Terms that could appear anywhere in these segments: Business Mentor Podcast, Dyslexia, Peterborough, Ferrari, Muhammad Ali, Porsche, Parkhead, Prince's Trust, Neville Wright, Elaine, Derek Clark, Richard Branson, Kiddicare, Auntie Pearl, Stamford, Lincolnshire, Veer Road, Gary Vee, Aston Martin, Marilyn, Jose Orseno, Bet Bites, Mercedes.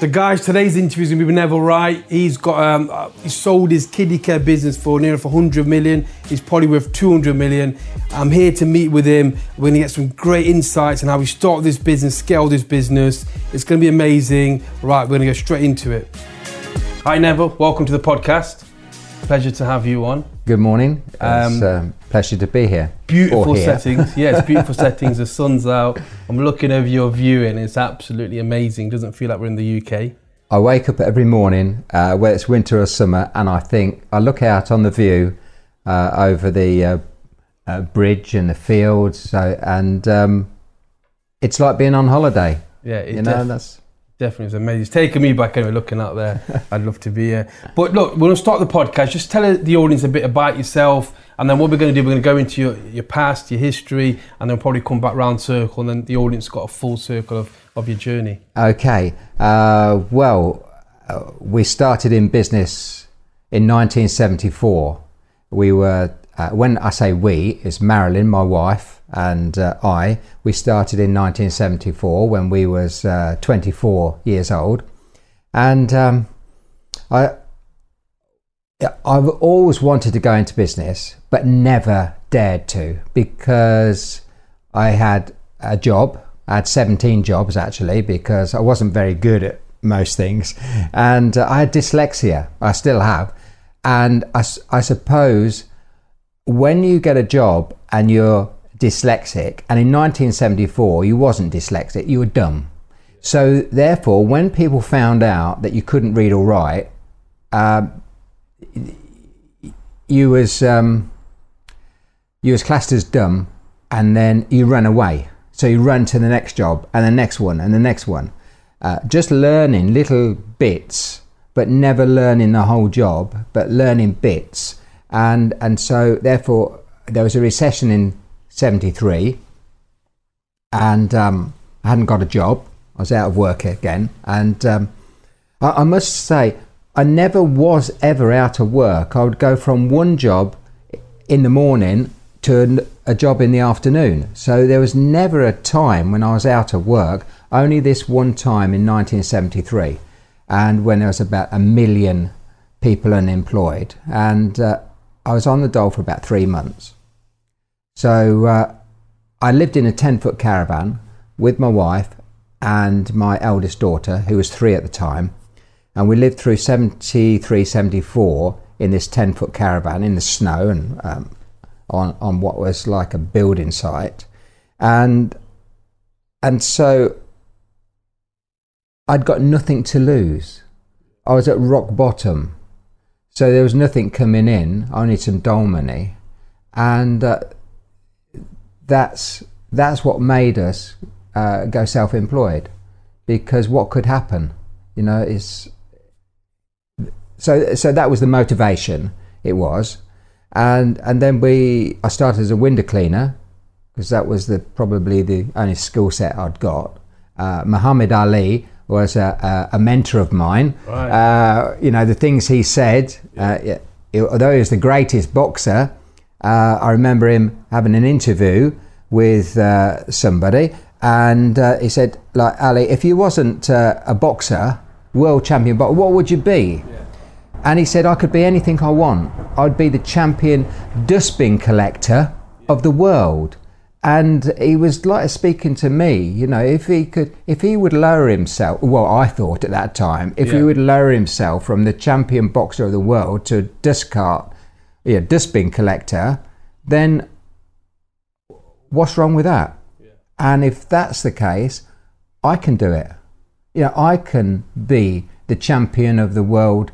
So guys, today's interview is going to be with Neville Wright. He's got, he sold his Kiddicare business for near $100 million. He's probably worth $200 million. I'm here to meet with him. We're going to get some great insights on how he started this business, scaled this business. It's going to be amazing. Right, we're going to go straight into it. Hi Neville, welcome to the podcast. Pleasure to have you on. Good morning. It's a pleasure to be here. Beautiful settings. Yes, beautiful settings. The sun's out. I'm looking over your view and it's absolutely amazing. Doesn't feel like we're in the UK. I wake up every morning, whether it's winter or summer, and I think, I look out on the view over the bridge and the fields, and it's like being on holiday. Yeah, Definitely was amazing. It's taken me back anyway, looking out there. I'd love to be here. But look, we're going to start the podcast. Just tell the audience a bit about yourself, and then what we're going to do, we're going to go into your past, your history, and then we'll probably come back round circle, and then the audience got a full circle of your journey. Okay. Well, we started in business in 1974. We were, when I say we, it's Marilyn, my wife, and we started in 1974 when we was 24 years old, and I've always wanted to go into business but never dared to, because I had a job. I had 17 jobs actually, because I wasn't very good at most things, and I had dyslexia. I still have, and I suppose when you get a job and you're dyslexic, and in 1974 you wasn't dyslexic, you were dumb. So therefore, when people found out that you couldn't read or write, you was classed as dumb, and then you run away. So you run to the next job and the next one and the next one, just learning little bits, but never learning the whole job, but learning bits. And so therefore there was a recession in 73, and I hadn't got a job. I was out of work again, and I must say I never was ever out of work. I would go from one job in the morning to a job in the afternoon, so there was never a time when I was out of work, only this one time in 1973, and when there was about 1 million people unemployed, and I was on the dole for about 3 months. So I lived in a 10-foot caravan with my wife and my eldest daughter, who was 3 at the time, and we lived through 73, 74 in this 10-foot caravan in the snow, and on what was like a building site, and so I'd got nothing to lose. I was at rock bottom, so there was nothing coming in, only some dole money, and that's what made us go self-employed, because what could happen, you know, is so that was the motivation it was. And then I started as a window cleaner, because that was probably the only skill set I'd got. Muhammad Ali was a mentor of mine. Right. You know, the things he said, although he was the greatest boxer, I remember him having an interview with somebody, and he said, like, Ali, if you wasn't a boxer, world champion boxer, what would you be? Yeah. And he said, I could be anything I want. I'd be the champion dustbin collector of the world. And he was like speaking to me, you know, if he would lower himself, well, I thought at that time, he would lower himself from the champion boxer of the world to a dustbin collector, then what's wrong with that? Yeah. And if that's the case, I can do it. You know, I can be the champion of the world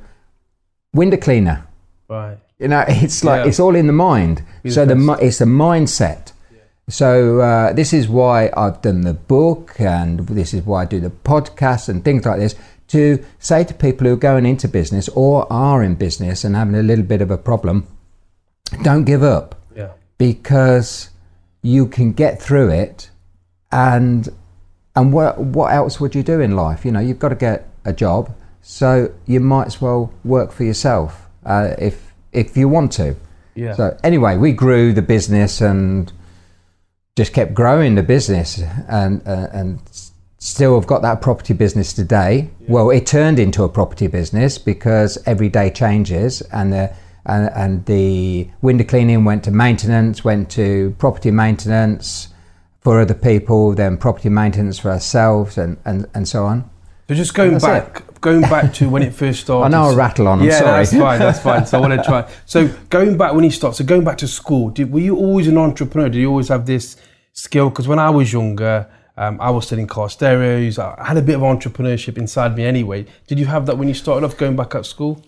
window cleaner. Right. You know, it's like, it's all in the mind. It's a mindset. Yeah. So this is why I've done the book, and this is why I do the podcast and things like this, to say to people who are going into business or are in business and having a little bit of a problem, don't give up, yeah, because you can get through it. And what else would you do in life? You know, you've got to get a job, so you might as well work for yourself if you want to. Yeah. So anyway, we grew the business and just kept growing the business, and still have got that property business today. Yeah. Well, it turned into a property business because every day changes, and the window cleaning went to maintenance, went to property maintenance for other people, then property maintenance for ourselves, and so on. So just going back to when it first started. I know I'll rattle on, I'm sorry. Yeah, that's fine. So I want to try. So going back to school, were you always an entrepreneur? Did you always have this skill? Because when I was younger, I was selling car stereos. I had a bit of entrepreneurship inside me anyway. Did you have that when you started off going back at school?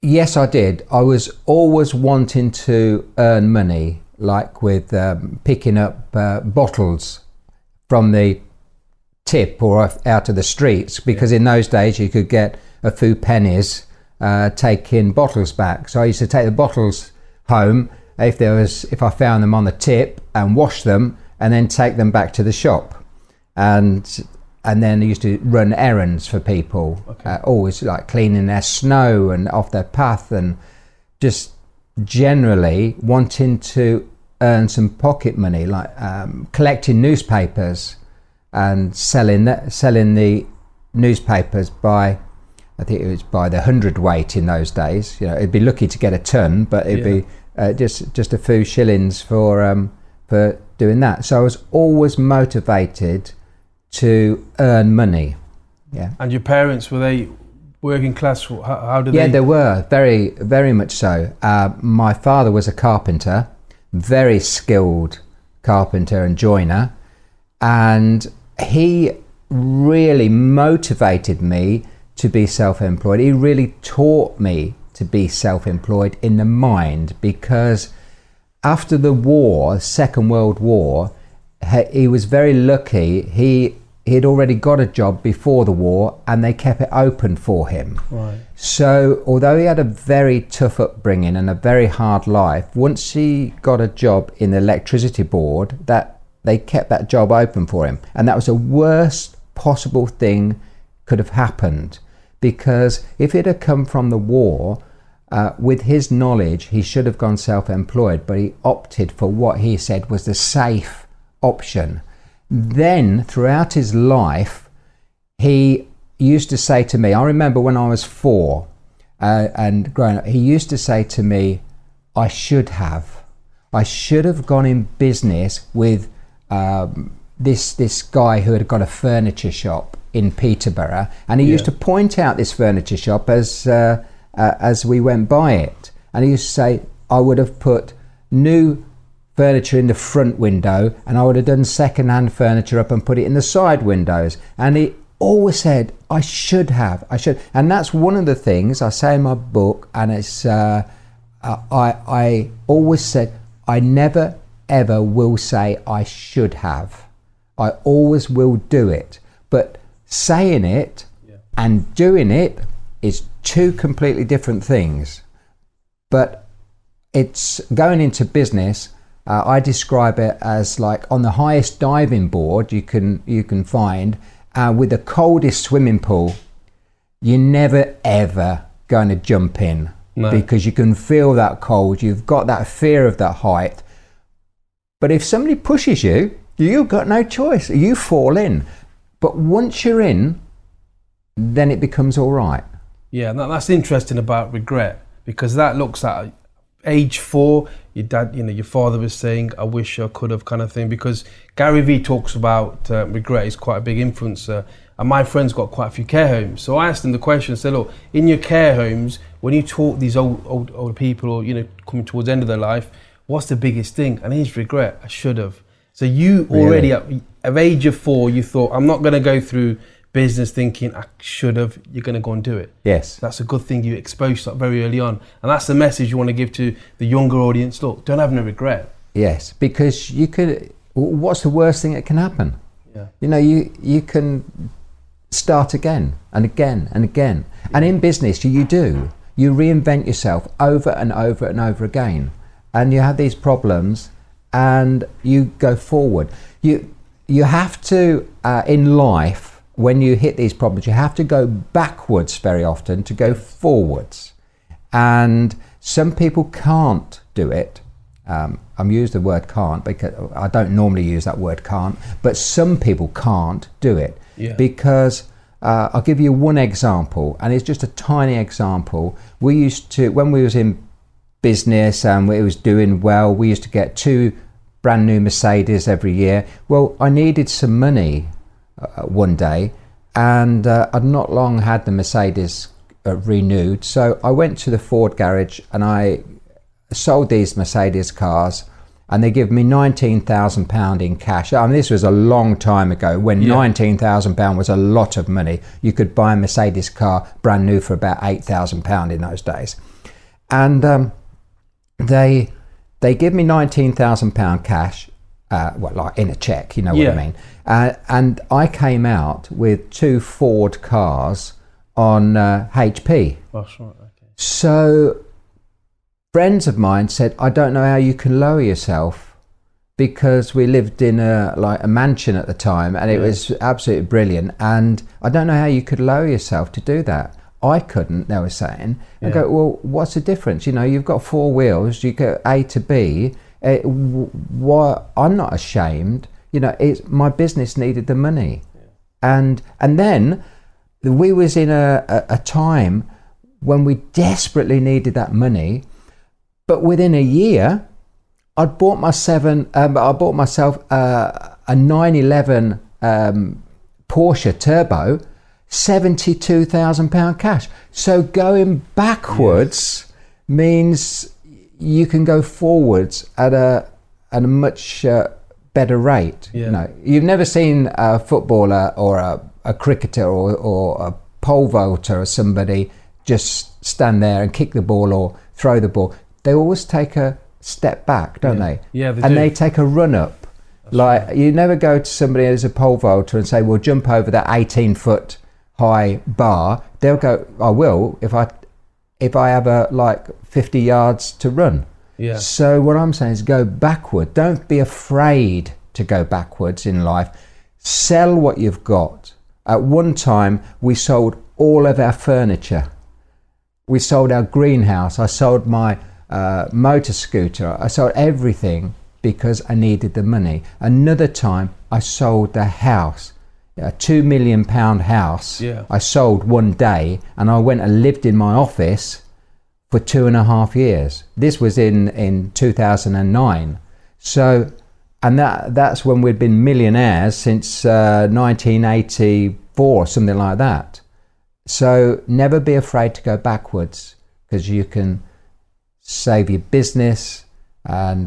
Yes, I did. I was always wanting to earn money, like with picking up bottles from the tip or out of the streets, because in those days you could get a few pennies taking bottles back. So I used to take the bottles home if I found them on the tip and wash them and then take them back to the shop. And then I used to run errands for people, always like cleaning their snow and off their path, and just generally wanting to earn some pocket money, like collecting newspapers and selling the newspapers by, I think it was by the hundredweight in those days. You know, it'd be lucky to get a ton, but it'd be just a few shillings for doing that. So I was always motivated to earn money. Yeah. And your parents, were they working class? How did they? Yeah, they were, very, very much so. My father was a carpenter, very skilled carpenter and joiner, and he really motivated me to be self-employed. He really taught me to be self-employed in the mind, because after the war, Second World War, he was very lucky. He'd already got a job before the war, and they kept it open for him. Right. So although he had a very tough upbringing and a very hard life, once he got a job in the electricity board, that they kept that job open for him. And that was the worst possible thing could have happened, because if it had come from the war, with his knowledge, he should have gone self-employed, but he opted for what he said was the safe option. Then throughout his life, he used to say to me, I remember when I was 4 and growing up, he used to say to me, I should have gone in business with this guy who had got a furniture shop in Peterborough, and he used to point out this furniture shop as we went by it, and he used to say, I would have put new furniture in the front window, and I would have done second-hand furniture up and put it in the side windows. And he always said, I should have. And that's one of the things I say in my book, and it's I always said, I never ever will say I should have. I always will do it. But saying it and doing it is two completely different things. But it's going into business, I describe it as like on the highest diving board you can find, with the coldest swimming pool. You're never ever going to jump in, because you can feel that cold. You've got that fear of that height. But if somebody pushes you, you've got no choice. You fall in. But once you're in, then it becomes all right. Yeah, that's interesting about regret, because that looks at age 4, your dad, your father was saying, I wish I could have, kind of thing, because Gary Vee talks about regret. He's quite a big influencer, and my friend's got quite a few care homes. So I asked him the question, I said, look, in your care homes, when you talk these old people, or coming towards the end of their life, what's the biggest thing? And his regret, I should have. So you already, at age of 4, you thought, I'm not going to go through business thinking I should have. You're going to go and do it. Yes, that's a good thing. You exposed that very early on, and that's the message you want to give to the younger audience. Look, don't have no regret. Yes, because you could. What's the worst thing that can happen? Yeah, you can start again and again and again. And in business, you do. you reinvent yourself over and over and over again, and you have these problems and you go forward. You have to, in life, when you hit these problems, you have to go backwards very often to go forwards. And some people can't do it. I'm using the word can't because I don't normally use that word can't, but some people can't do it. Yeah. Because I'll give you one example, and it's just a tiny example. We used to, when we was in business and it was doing well, we used to get 2 brand new Mercedes every year. Well, I needed some money one day, and I'd not long had the Mercedes renewed, so I went to the Ford garage and I sold these Mercedes cars, and they give me £19,000 in cash. I mean, this was a long time ago when £19,000 was a lot of money. You could buy a Mercedes car brand new for about £8,000 in those days. And they give me £19,000 cash, well, like in a check, you know what I mean? And I came out with 2 Ford cars on HP. That's right, okay. So friends of mine said, I don't know how you can lower yourself, because we lived in a mansion at the time, and it was absolutely brilliant. And I don't know how you could lower yourself to do that. I couldn't, they were saying. I go, well, what's the difference? You know, you've got 4 wheels, you go A to B. I'm not ashamed. You know, it's, my business needed the money. Yeah. And then we was in a time when we desperately needed that money. But within a year, I'd bought myself a 911 Porsche Turbo, £72,000 cash. So going backwards means you can go forwards at a much better rate. Yeah. You know, you've never seen a footballer or a cricketer or a pole vaulter or somebody just stand there and kick the ball or throw the ball. They always take a step back, don't they? Yeah, they do. And they take a run up. That's like right. You never go to somebody who's a pole vaulter and say, well, jump over that 18-foot high bar. They'll go, I will, if I have like 50 yards to run. Yeah. So what I'm saying is go backward. Don't be afraid to go backwards in life. Sell what you've got. At one time, we sold all of our furniture. We sold our greenhouse. I sold my motor scooter. I sold everything because I needed the money. Another time I sold the house, a £2 million house. Yeah. I sold one day, and I went and lived in my office for 2.5 years. This was in 2009. So, and that's when we'd been millionaires since 1984, something like that. So never be afraid to go backwards, because you can save your business and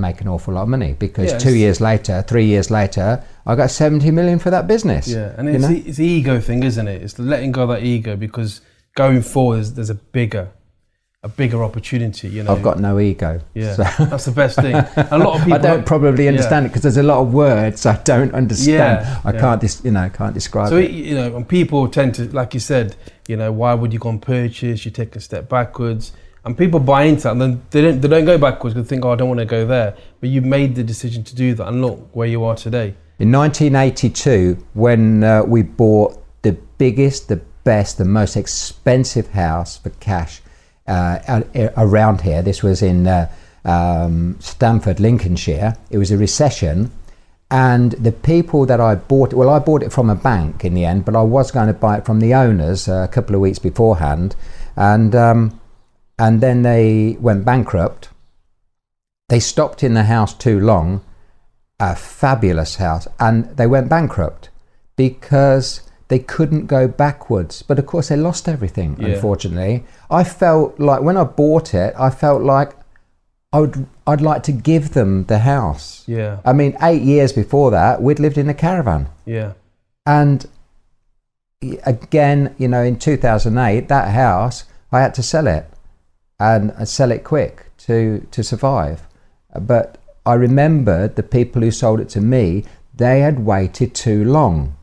make an awful lot of money, because 2 years later, 3 years later, I got 70 million for that business. Yeah, and it's, you know? It's the ego thing, isn't it? It's letting go of that ego, because going forward, there's a bigger opportunity, you know. I've got no ego. Yeah, so. That's the best thing. A lot of people I don't probably understand it, because there's a lot of words I don't understand. Yeah, I can't describe it. So, you know, and people tend to, like you said, you know, why would you go and purchase? You take a step backwards. And people buy into that, and then they don't go backwards because they think, oh, I don't want to go there. But you've made the decision to do that, and look where you are today. In 1982, when we bought the biggest, the best, the most expensive house for cash around here. This was in Stamford, Lincolnshire. It was a recession, and the people that I bought it, well, I bought it from a bank in the end, but I was going to buy it from the owners a couple of weeks beforehand, and then they went bankrupt. They stopped in the house too long, a fabulous house, and they went bankrupt because they couldn't go backwards. But of course they lost everything, unfortunately. I felt like when I bought it, I felt like I'd like to give them the house. Yeah. I mean, 8 years before that, we'd lived in a caravan. Yeah. And again, you know, in 2008, that house, I had to sell it. And sell it quick to survive. But I remembered the people who sold it to me, they had waited too long.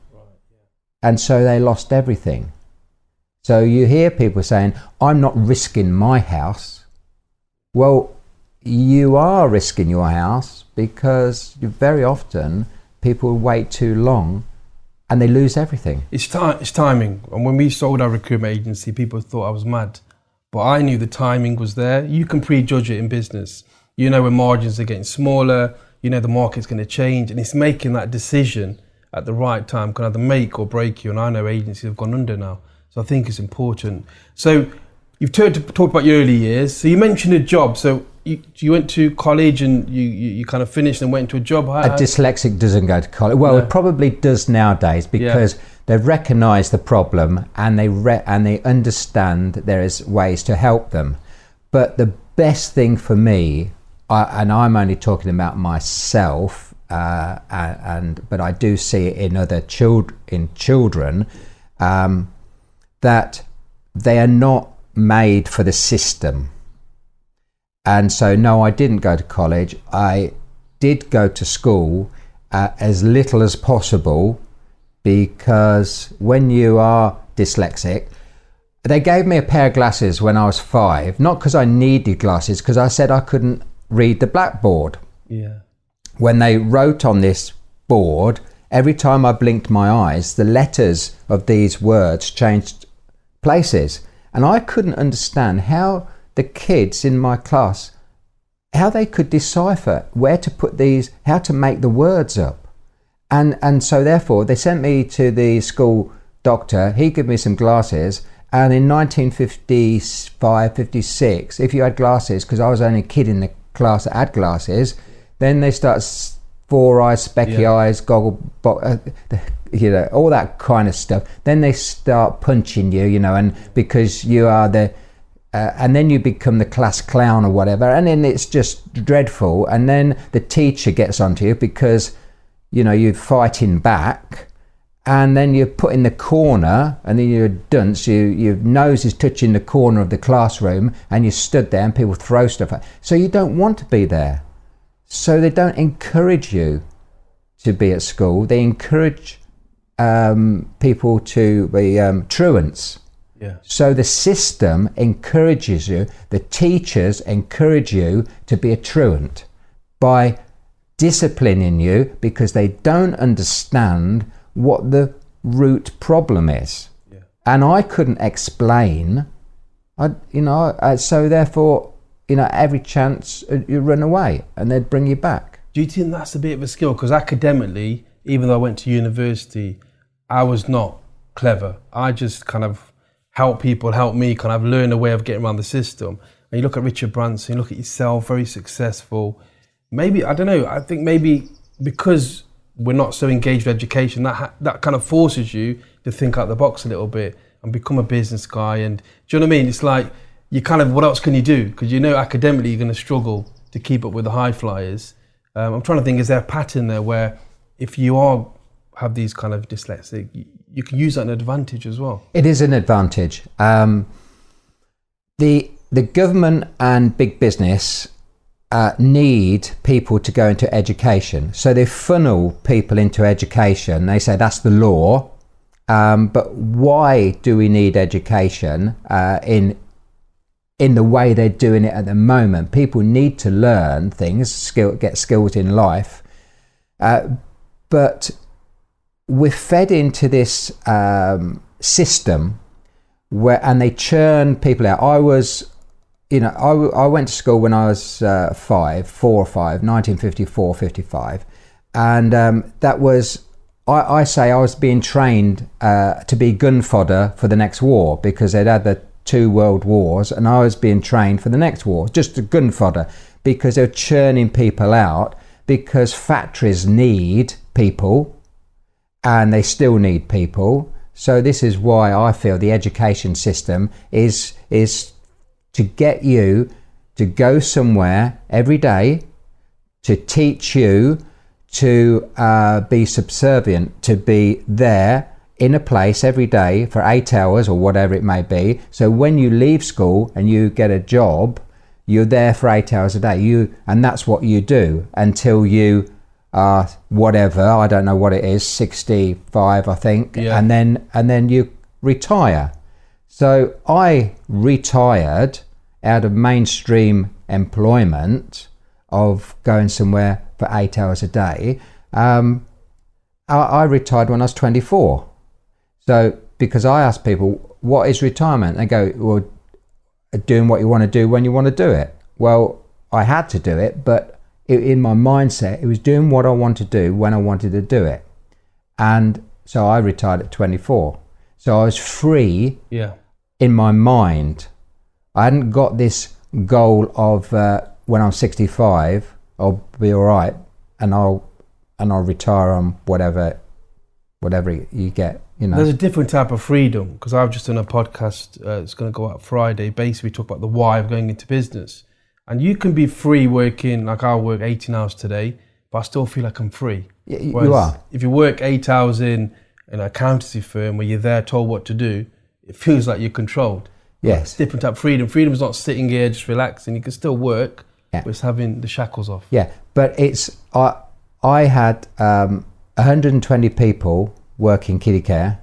And so they lost everything. So you hear people saying, I'm not risking my house. Well, you are risking your house, because very often people wait too long and they lose everything. It's timing. And when we sold our recruitment agency, people thought I was mad. But I knew the timing was there. You can prejudge it in business. You know when margins are getting smaller, you know the market's going to change, and it's making that decision at the right time can either make or break you. And I know agencies have gone under now. So I think it's important. So you've talked about your early years. So you mentioned a job. So you went to college and you kind of finished and went to a job. A dyslexic doesn't go to college. Well, no. It probably does nowadays, because they recognise the problem and they understand that there is ways to help them. But the best thing for me, and I'm only talking about myself, but I do see it in children, that they are not made for the system. And so, no, I didn't go to college. I did go to school as little as possible, because when you are dyslexic, they gave me a pair of glasses when I was 5, not because I needed glasses, because I said I couldn't read the blackboard. Yeah. When they wrote on this board, every time I blinked my eyes, the letters of these words changed places. And I couldn't understand how the kids in my class, how they could decipher where to put these, how to make the words up. And so therefore, they sent me to the school doctor. He gave me some glasses. And in 1955, 56, if you had glasses, because I was only a kid in the class that had glasses, then they start four eyes, specky eyes, goggle, all that kind of stuff. Then they start punching you, and because you are and then you become the class clown or whatever, and then it's just dreadful. And then the teacher gets onto you because, you're fighting back, and then you're put in the corner, and then you're a dunce. Your nose is touching the corner of the classroom, and you stood there, and people throw stuff at you. So you don't want to be there. So they don't encourage you to be at school. They encourage people to be truants. Yeah. So the system encourages you, the teachers encourage you to be a truant by disciplining you, because they don't understand what the root problem is. Yeah. And I couldn't explain, so therefore, every chance you run away and they'd bring you back. Do you think that's a bit of a skill? Because academically, even though I went to university, I was not clever. I just kind of helped people, helped me, kind of learn a way of getting around the system. And you look at Richard Branson, you look at yourself, very successful. Maybe, I don't know, I think maybe because we're not so engaged with education, that kind of forces you to think out the box a little bit and become a business guy. And do you know what I mean? It's like, you kind of, what else can you do? Because academically you're going to struggle to keep up with the high flyers. I'm trying to think, is there a pattern there where if you have these kind of dyslexic, you can use that an advantage as well? It is an advantage. The government and big business need people to go into education. So they funnel people into education. They say that's the law. But why do we need education in the way they're doing it at the moment? People need to learn things, get skills in life. But we're fed into this system and they churn people out. I was, I went to school when I was 4 or 5, 1954, 55. And that was, I say I was being trained to be gun fodder for the next war, because they'd had the 2 world wars, and I was being trained for the next war, just a gun fodder, because they're churning people out, because factories need people and they still need people. So this is why I feel the education system is to get you to go somewhere every day, to teach you to be subservient, to be there in a place every day for 8 hours or whatever it may be. So when you leave school and you get a job, you're there for 8 hours a day. And that's what you do until you are whatever, I don't know what it is, 65, I think, and then you retire. So I retired out of mainstream employment of going somewhere for 8 hours a day. I retired when I was 24. So because I asked people, what is retirement? They go, well, doing what you want to do when you want to do it. Well, I had to do it, but in my mindset, it was doing what I want to do when I wanted to do it. And so I retired at 24. So I was free in my mind. I hadn't got this goal of when I'm 65, I'll be all right, and I'll retire on whatever you get. You know, there's a different type of freedom, because I've just done a podcast. It's going to go out Friday. Basically, we talk about the why of going into business, and you can be free working. Like I work 18 hours today, but I still feel like I'm free. Whereas you are. If you work 8 hours in an accountancy firm where you're there told what to do, it feels like you're controlled. Yes, different type of freedom. Freedom is not sitting here just relaxing. You can still work, but it's having the shackles off. Yeah, but it's I had 120 people work in Kiddicare,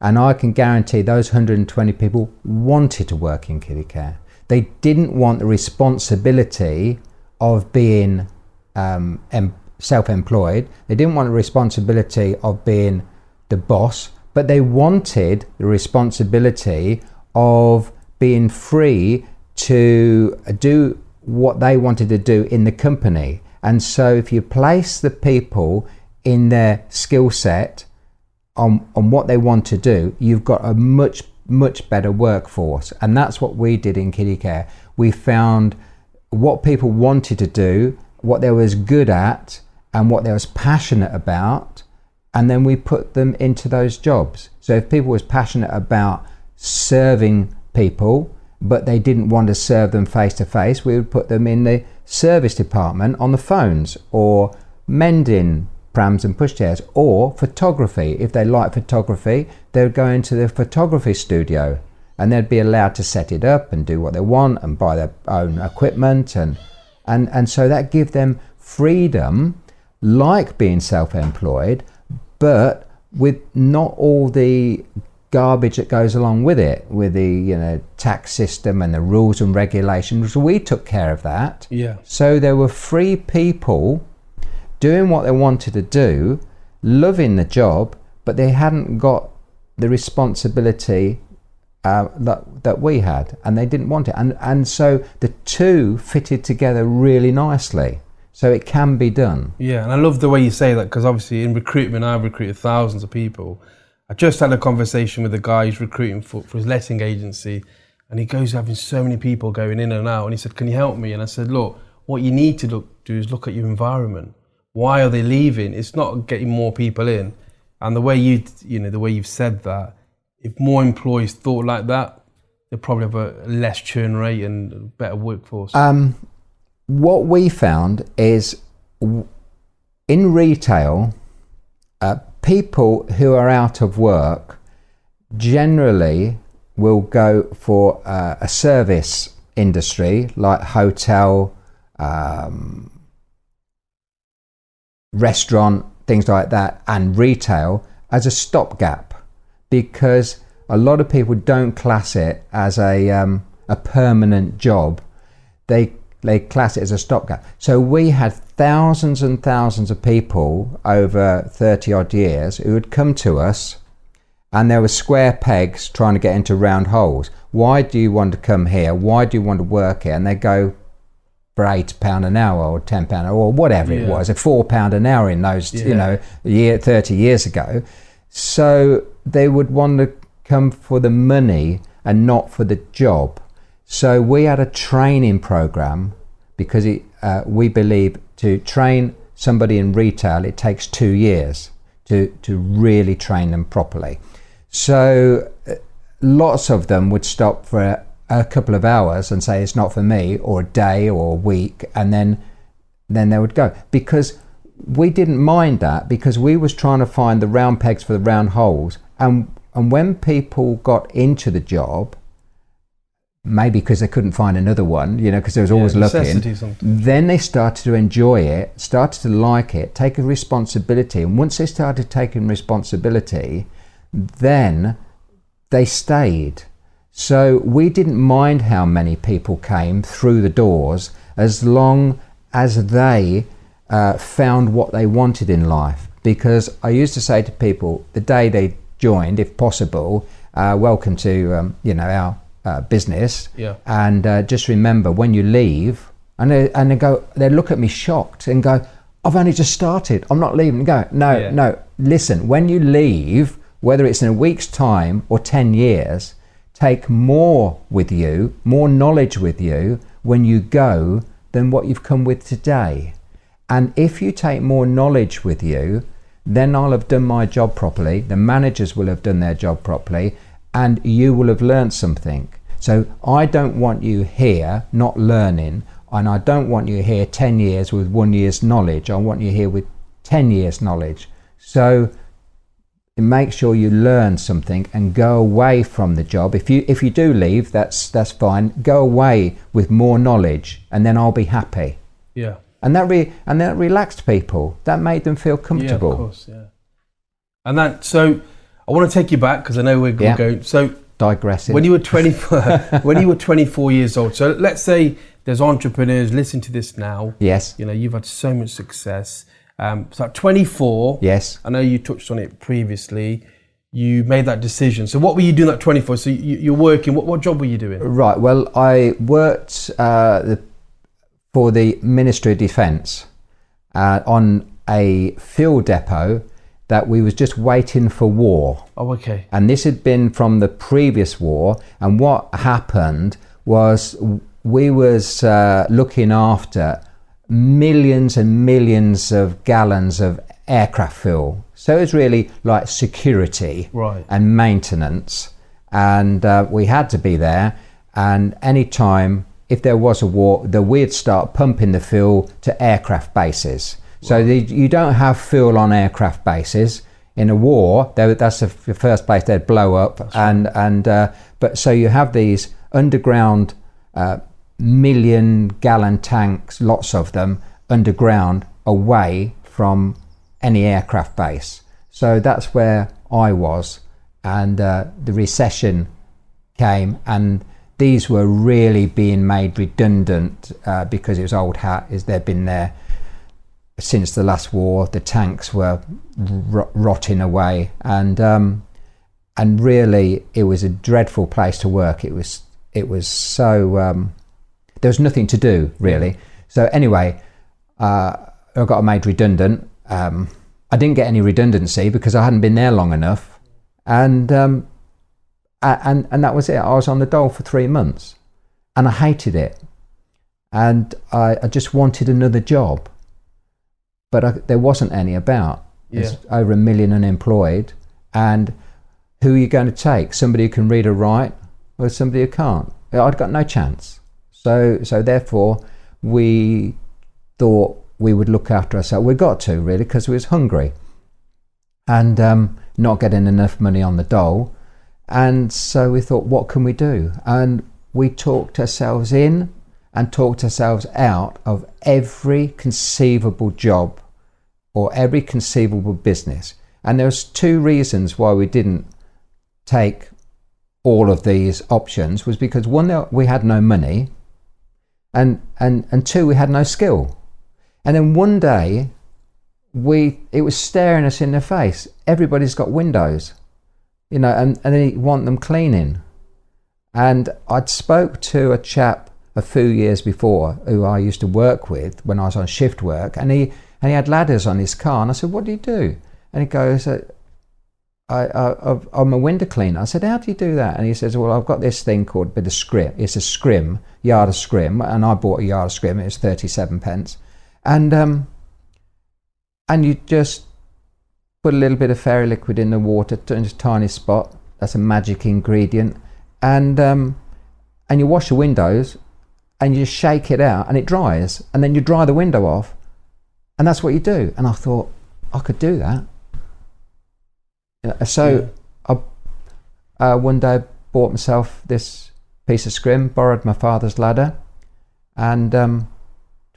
and I can guarantee those 120 people wanted to work in Kiddicare. They didn't want the responsibility of being self-employed. They didn't want the responsibility of being the boss, but they wanted the responsibility of being free to do what they wanted to do in the company. And so if you place the people in their skill set on what they want to do, you've got a much better workforce. And that's what we did in Kiddicare. We found what people wanted to do, what they was good at, and what they was passionate about, and then we put them into those jobs. So if people was passionate about serving people, but they didn't want to serve them face to face, we would put them in the service department on the phones, or mending prams and pushchairs, or photography. If they like photography, they would go into the photography studio, and they'd be allowed to set it up and do what they want and buy their own equipment, and so that give them freedom, like being self-employed, but with not all the garbage that goes along with it, with the tax system and the rules and regulations. We took care of that. Yeah. So there were free people doing what they wanted to do, loving the job, but they hadn't got the responsibility that we had, and they didn't want it. And so the two fitted together really nicely. So it can be done. Yeah, and I love the way you say that, because obviously in recruitment, I've recruited thousands of people. I just had a conversation with a guy who's recruiting for his letting agency, and he goes having so many people going in and out, and he said, can you help me? And I said, look, what you need to do is look at your environment. Why are they leaving? It's not getting more people in. And the way you've said that, if more employees thought like that, they'd probably have a less churn rate and a better workforce. What we found is in retail, people who are out of work generally will go for a service industry like hotel, restaurant, things like that, and retail as a stopgap, because a lot of people don't class it as a permanent job. They class it as a stopgap. So we had thousands and thousands of people over 30 odd years who would come to us, and there were square pegs trying to get into round holes. Why do you want to come here? Why do you want to work here? And they go for £8 an hour or £10 an hour or whatever it was, a £4 an hour in those, 30 years ago. So they would want to come for the money and not for the job. So we had a training program, because we believe to train somebody in retail, it takes 2 years to really train them properly. So lots of them would stop for a couple of hours and say, it's not for me, or a day or a week, and then they would go. Because we didn't mind that, because we was trying to find the round pegs for the round holes. And when people got into the job, maybe because they couldn't find another one, because there was always looking. Then they started to enjoy it, started to like it, take a responsibility. And once they started taking responsibility, then they stayed. So we didn't mind how many people came through the doors as long as they found what they wanted in life. Because I used to say to people the day they joined, if possible, welcome to our business, and just remember when you leave, and they look at me shocked and go, I've only just started, I'm not leaving. Go, no, listen, when you leave, whether it's in a week's time or 10 years, take more with you, more knowledge with you when you go than what you've come with today. And if you take more knowledge with you, then I'll have done my job properly, the managers will have done their job properly, and you will have learned something. So I don't want you here not learning, and I don't want you here 10 years with 1 year's knowledge. I want you here with 10 years knowledge. So make sure you learn something and go away from the job. If you do leave, that's fine. Go away with more knowledge, and then I'll be happy. Yeah. And that relaxed people. That made them feel comfortable. Yeah, of course, yeah. And that, so I want to take you back because I know we're going to go. So digressing. When you were 24 years old. So let's say there's entrepreneurs listening to this now. Yes. You know, you've had so much success. So at 24. Yes. I know you touched on it previously. You made that decision. So what were you doing at 24? So you're working. What job were you doing? Right. Well, I worked for the Ministry of Defence on a fuel depot that we was just waiting for war. Oh, okay. And this had been from the previous war. And what happened was we was looking after millions and millions of gallons of aircraft fuel. So it was really like security, right, and maintenance. And we had to be there. And any time, if there was a war, we'd start pumping the fuel to aircraft bases. Right. So you don't have fuel on aircraft bases. In a war, that's the first place they'd blow up. That's right. But so you have these underground million gallon tanks, lots of them underground, away from any aircraft base. So that's where I was, and the recession came, and these were really being made redundant because it was old hat. They'd been there since the last war. The tanks were rotting away, and really it was a dreadful place to work. It was so there was nothing to do, really. So anyway, I got made redundant. I didn't get any redundancy because I hadn't been there long enough, and that was it. I was on the dole for 3 months, and I hated it, and I just wanted another job, but there wasn't any about. Yeah. There's over 1 million unemployed, and who are you going to take? Somebody who can read or write, or somebody who can't? I'd got no chance. So therefore, we thought we would look after ourselves. We got to, really, because we was hungry and not getting enough money on the dole. And so we thought, what can we do? And we talked ourselves in and talked ourselves out of every conceivable job or every conceivable business. And there's two reasons why we didn't take all of these options, was because one, we had no money, and two, we had no skill. And then one day it was staring us in the face. Everybody's got windows, and they want them cleaning. And I'd spoke to a chap a few years before who I used to work with when I was on shift work, and he had ladders on his car, and I said, what do you do? And he goes, I'm a window cleaner. I said, how do you do that? And he says, well, I've got this thing called a bit of scrim. It's a scrim, yard of scrim. And I bought a yard of scrim. It was 37 pence. And you just put a little bit of fairy liquid in the water, in a tiny spot. That's a magic ingredient. And you wash the windows and you shake it out and it dries. And then you dry the window off. And that's what you do. And I thought, I could do that. So I one day bought myself this piece of scrim, borrowed my father's ladder, and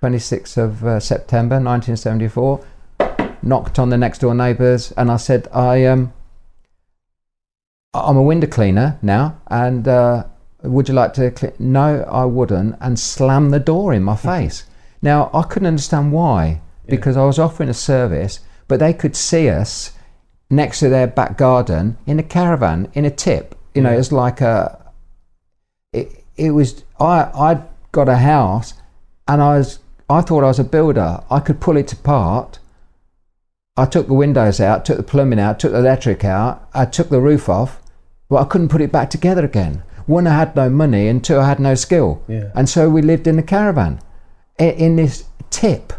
26th of September 1974, knocked on the next door neighbours, and I said, I'm a window cleaner now, and would you like to click? No, I wouldn't, and slam the door in my face. Now, I couldn't understand why, because I was offering a service, but they could see us next to their back garden in a caravan, in a tip. You know, it's like a, it was, I got a house and I thought I was a builder. I could pull it apart. I took the windows out, took the plumbing out, took the electric out, I took the roof off, but I couldn't put it back together again. One, I had no money, and two, I had no skill. Yeah. And so we lived in a caravan, in this tip.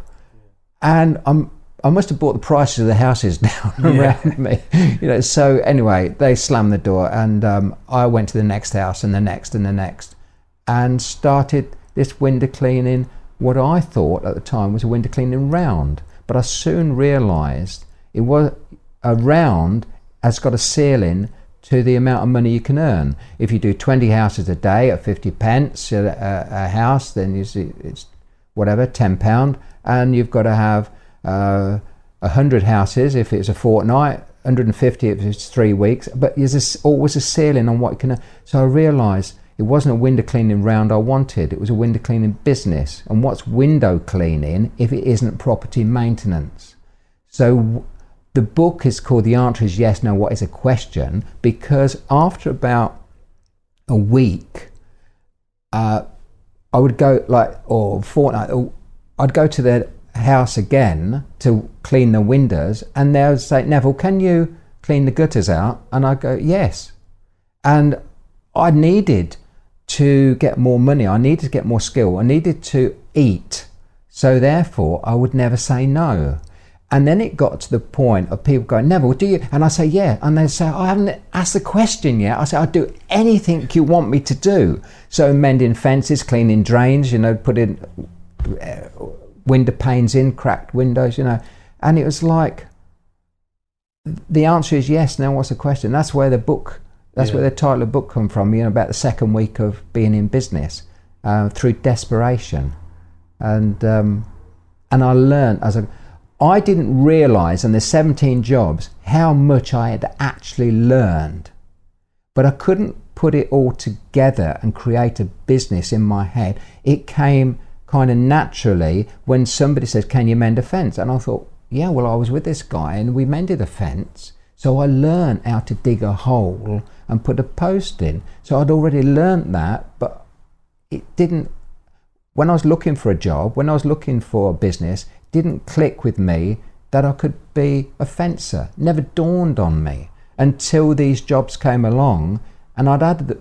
And I must have brought the prices of the houses down around me. You know, so anyway, they slammed the door, and I went to the next house and the next and the next, and started this window cleaning, what I thought at the time was a window cleaning round. But I soon realised it was a round has got a ceiling to the amount of money you can earn. If you do 20 houses a day at 50 pence a house, then you see it's whatever, £10, and you've got to have 100 houses if it's a fortnight, 150 if it's 3 weeks, but there's always a ceiling on what you can earn. So I realised it wasn't a window cleaning round I wanted, it was a window cleaning business. And what's window cleaning if it isn't property maintenance? So the book is called The Answer Is Yes, Now What Is a Question, because after about a week, I would go like, or fortnight, I'd go to their house again to clean the windows, and they would say, Neville, can you clean the gutters out? And I'd go, yes. And I needed to get more money, I needed to get more skill, I needed to eat, so therefore I would never say no. And then it got to the point of people going, Neville, do you? And I say, yeah. And they say, I haven't asked the question yet. I say, I'll do anything you want me to do. So mending fences, cleaning drains, you know, putting window panes in, cracked windows, you know. And it was like, the answer is yes, now what's the question? That's where the book, that's where the title of the book come from, you know, about the second week of being in business, through desperation. And I learned, as I didn't realise in the 17 jobs how much I had actually learned, but I couldn't put it all together and create a business in my head. It came kind of naturally when somebody says, can you mend a fence? And I thought, yeah, well, I was with this guy and we mended a fence. So I learned how to dig a hole and put a post in. So I'd already learned that, but it didn't, when I was looking for a job, when I was looking for a business, didn't click with me that I could be a fencer. Never dawned on me until these jobs came along, and I'd had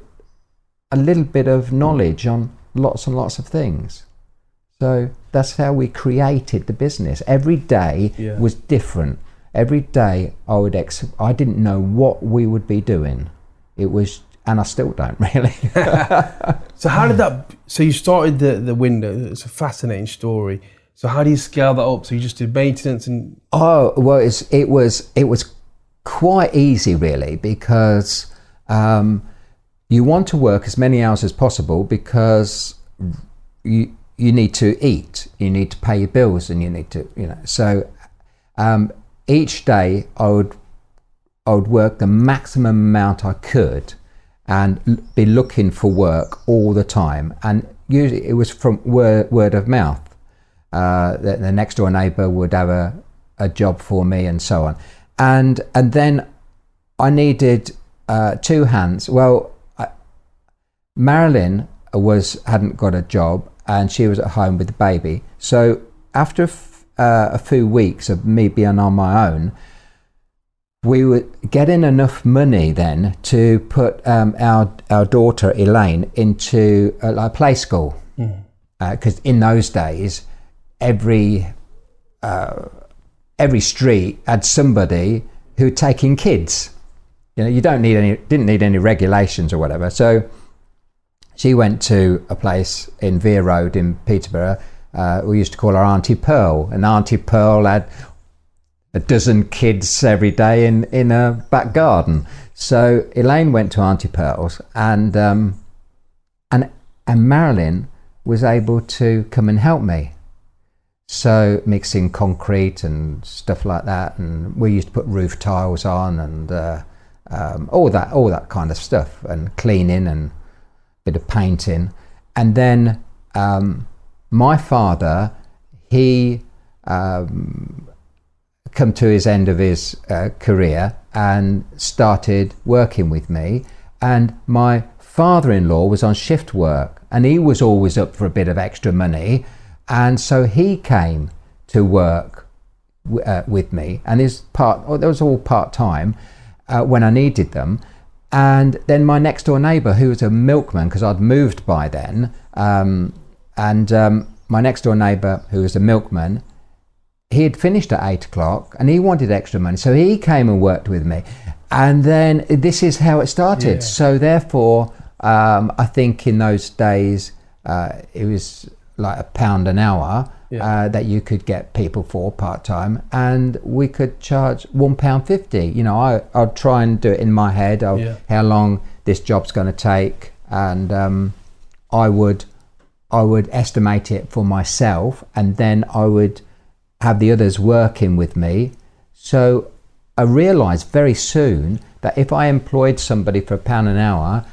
a little bit of knowledge on lots and lots of things. So that's how we created the business. Every day was different. Every day I would I didn't know what we would be doing. It was, and I still don't really. So how did that, so you started the window, it's a fascinating story. So how do you scale that up? So you just did maintenance and... Oh, well, it was quite easy, really, because you want to work as many hours as possible, because you need to eat, you need to pay your bills, and you need to, you know. So each day I would work the maximum amount I could and be looking for work all the time. And usually it was from word of mouth. The next door neighbour would have a job for me, and so on, and then I needed two hands. Well, Marilyn hadn't got a job, and she was at home with the baby. So after a few weeks of me being on my own, we were getting enough money then to put our daughter Elaine into like play school, because in those days, every street had somebody who was taking kids. You know, you didn't need any regulations or whatever. So she went to a place in Veer Road in Peterborough. We used to call her Auntie Pearl, and Auntie Pearl had a dozen kids every day in her back garden. So Elaine went to Auntie Pearl's, and Marilyn was able to come and help me. So mixing concrete and stuff like that, and we used to put roof tiles on and all that kind of stuff, and cleaning and bit of painting. And then my father, he come to his end of his career and started working with me. And my father-in-law was on shift work, and he was always up for a bit of extra money. And so he came to work with me, and that was all part-time when I needed them. And then my next door neighbour, who was a milkman, because I'd moved by then, my next door neighbour, who was a milkman, he had finished at 8 o'clock and he wanted extra money. So he came and worked with me. And then this is how it started. Yeah. So therefore, I think in those days, it was like £1 an hour that you could get people for part-time, and we could charge £1.50. You know, I'd try and do it in my head of how long this job's going to take. And I would estimate it for myself, and then I would have the others working with me. So I realized very soon that if I employed somebody for £1 an hour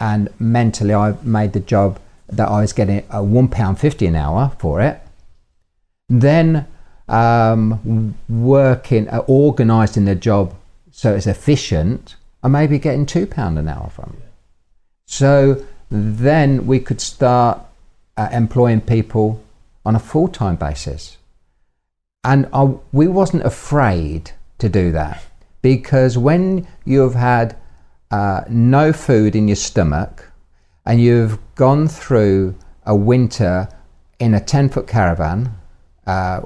and mentally I made the job that I was getting a £1.50 an hour for it, then organizing the job so it's efficient, I may be getting £2 an hour from it. So then we could start employing people on a full-time basis. And we wasn't afraid to do that, because when you've had no food in your stomach and you've gone through a winter in a 10-foot caravan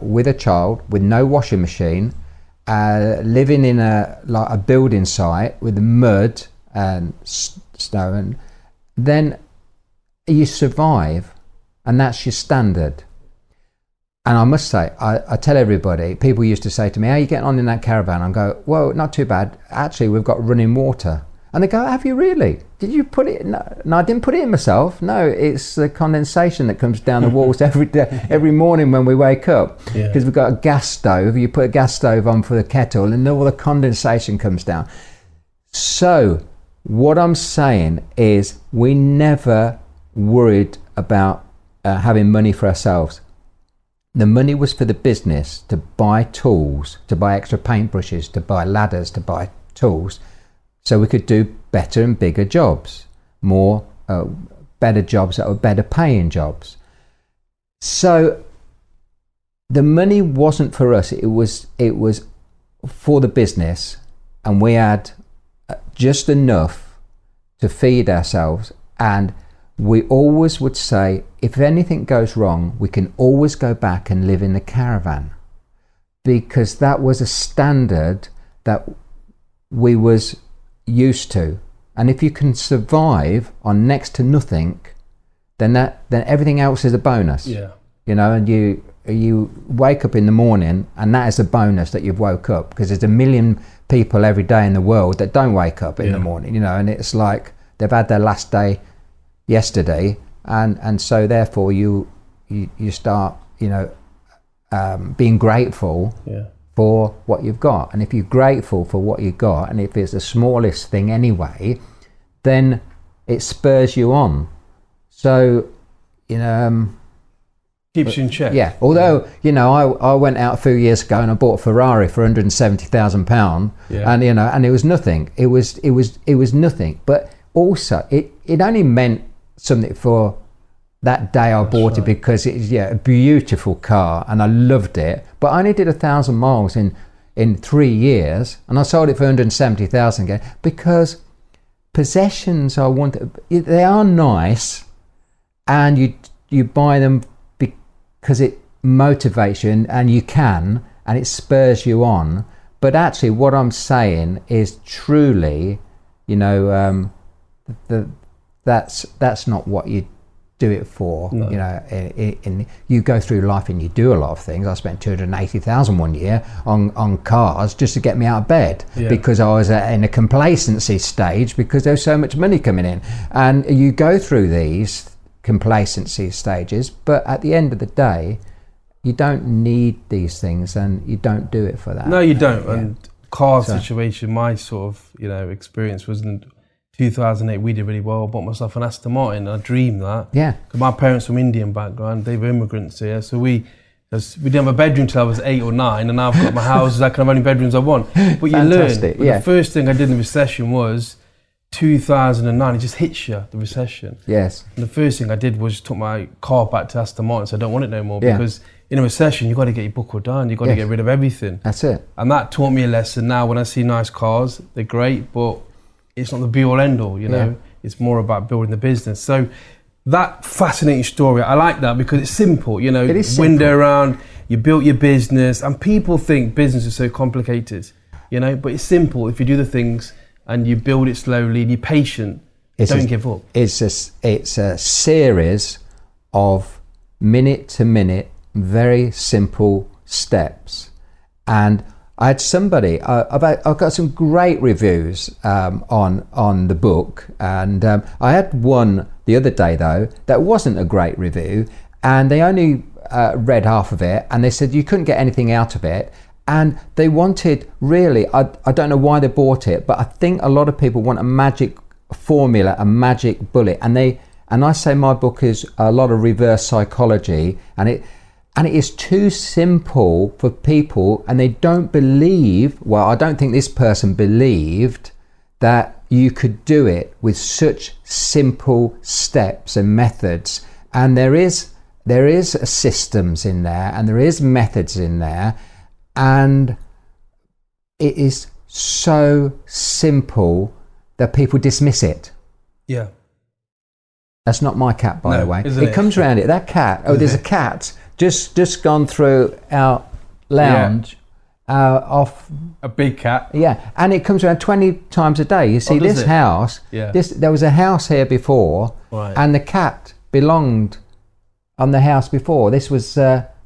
with a child, with no washing machine, living in a building site with mud and snow, and then you survive, and that's your standard. And I must say, I tell everybody, people used to say to me, how are you getting on in that caravan? I go, well, not too bad. Actually, we've got running water. And they go, have you really? Did you put it? No, I didn't put it in myself. No, it's the condensation that comes down the walls every morning when we wake up. Because we've got a gas stove. You put a gas stove on for the kettle and all the condensation comes down. So what I'm saying is we never worried about having money for ourselves. The money was for the business, to buy tools, to buy extra paintbrushes, to buy ladders, to buy tools, so we could do better and bigger jobs, better jobs that were better paying jobs. So the money wasn't for us, it was for the business, and we had just enough to feed ourselves. And we always would say, if anything goes wrong, we can always go back and live in the caravan, because that was a standard that we was used to. And if you can survive on next to nothing, then everything else is a bonus. Yeah. You know, and you wake up in the morning, and that is a bonus that you've woke up, because there's a million people every day in the world that don't wake up in the morning, you know, and it's like they've had their last day yesterday, and so therefore you start, you know, being grateful for what you've got. And if you're grateful for what you've got, and if it's the smallest thing anyway, then it spurs you on. So, you know, keeps you in check. Yeah. Although, you know, I went out a few years ago and I bought a Ferrari for £170,000, and you know, and it was nothing. It was nothing. But also, it only meant something for that day I bought it, because it's a beautiful car and I loved it. But I only did 1,000 miles in 3 years, and I sold it for 170,000 again, because possessions they are nice, and you buy them because it motivates you, and you can, and it spurs you on. But actually, what I'm saying is truly, you know, that's not what you do it for. No. You know, in you go through life and you do a lot of things. I spent 280,000 1 year on cars just to get me out of bed, because I was in a complacency stage, because there was so much money coming in, and you go through these complacency stages. But at the end of the day, you don't need these things, and you don't do it for that. No, you don't. And car situation, my sort of, you know, experience wasn't 2008, we did really well. I bought myself an Aston Martin, and I dreamed that. Yeah. Because my parents from Indian background, they were immigrants here, so we didn't have a bedroom till I was 8 or 9, and now I've got my houses, I can have any bedrooms I want. But you learn. Yeah. The first thing I did in the recession was 2009, it just hits you, the recession. Yes. And the first thing I did was took my car back to Aston Martin, so I don't want it no more, because in a recession, you've got to get your buckle down, you've got to get rid of everything. That's it. And that taught me a lesson. Now when I see nice cars, they're great, but it's not the be all end all, you know? It's more about building the business. So that fascinating story, I like that because it's simple, you know? It is simple. Window around, you built your business, and people think business is so complicated, you know? But it's simple if you do the things and you build it slowly, and you're patient, don't give up. It's a series of minute to minute, very simple steps. And I had somebody, I've got some great reviews on the book, and I had one the other day though, that wasn't a great review, and they only read half of it, and they said you couldn't get anything out of it. And they wanted, really, I don't know why they bought it, but I think a lot of people want a magic formula, a magic bullet. And I say my book is a lot of reverse psychology, and it is too simple for people, and they don't believe, well, I don't think this person believed that you could do it with such simple steps and methods. And there is systems in there, and there is methods in there. And it is so simple that people dismiss it. Yeah. That's not my cat, by the way. It comes around it. That cat. Oh, there's a cat just gone through our lounge. Yeah. Off a big cat. Yeah, and it comes around 20 times a day. You see this house. Yeah. There was a house here before, right, and the cat belonged on the house before. This was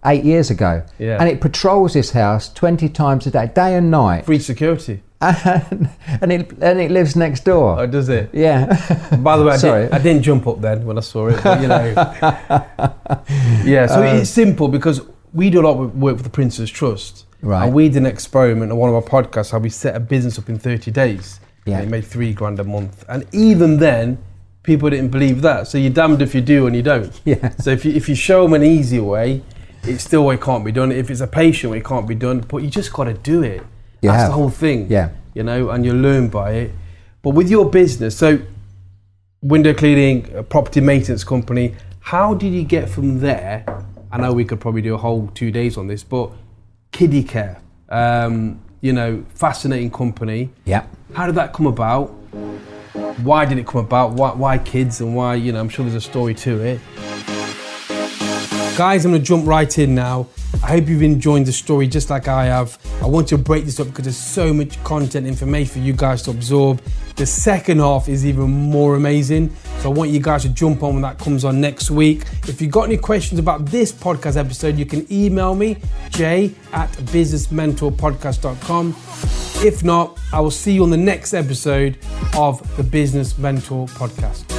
8 years ago, and it patrols this house 20 times a day, day and night. Free security. And it lives next door. Oh, does it? Yeah. By the way, I didn't jump up then when I saw it, but you know. Yeah, so it's simple because we do a lot of work with the Prince's Trust. Right. And we did an experiment on one of our podcasts how we set a business up in 30 days. Yeah. And it made $3,000 a month. And even then, people didn't believe that. So you're damned if you do and you don't. Yeah. So if you show them an easy way, it can't be done. If it's a patient, it can't be done. But you just got to do it. That's the whole thing. Yeah. You know, and you learn by it. But with your business, so window cleaning, a property maintenance company, how did you get from there? I know we could probably do a whole 2 days on this, but Kiddicare, you know, fascinating company. Yeah. How did that come about? Why did it come about? Why kids and why, you know, I'm sure there's a story to it. Guys, I'm going to jump right in now. I hope you've enjoyed the story just like I have. I want to break this up because there's so much content and information for you guys to absorb. The second half is even more amazing. So I want you guys to jump on when that comes on next week. If you've got any questions about this podcast episode, you can email me, jay@businessmentorpodcast.com. If not, I will see you on the next episode of the Business Mentor Podcast.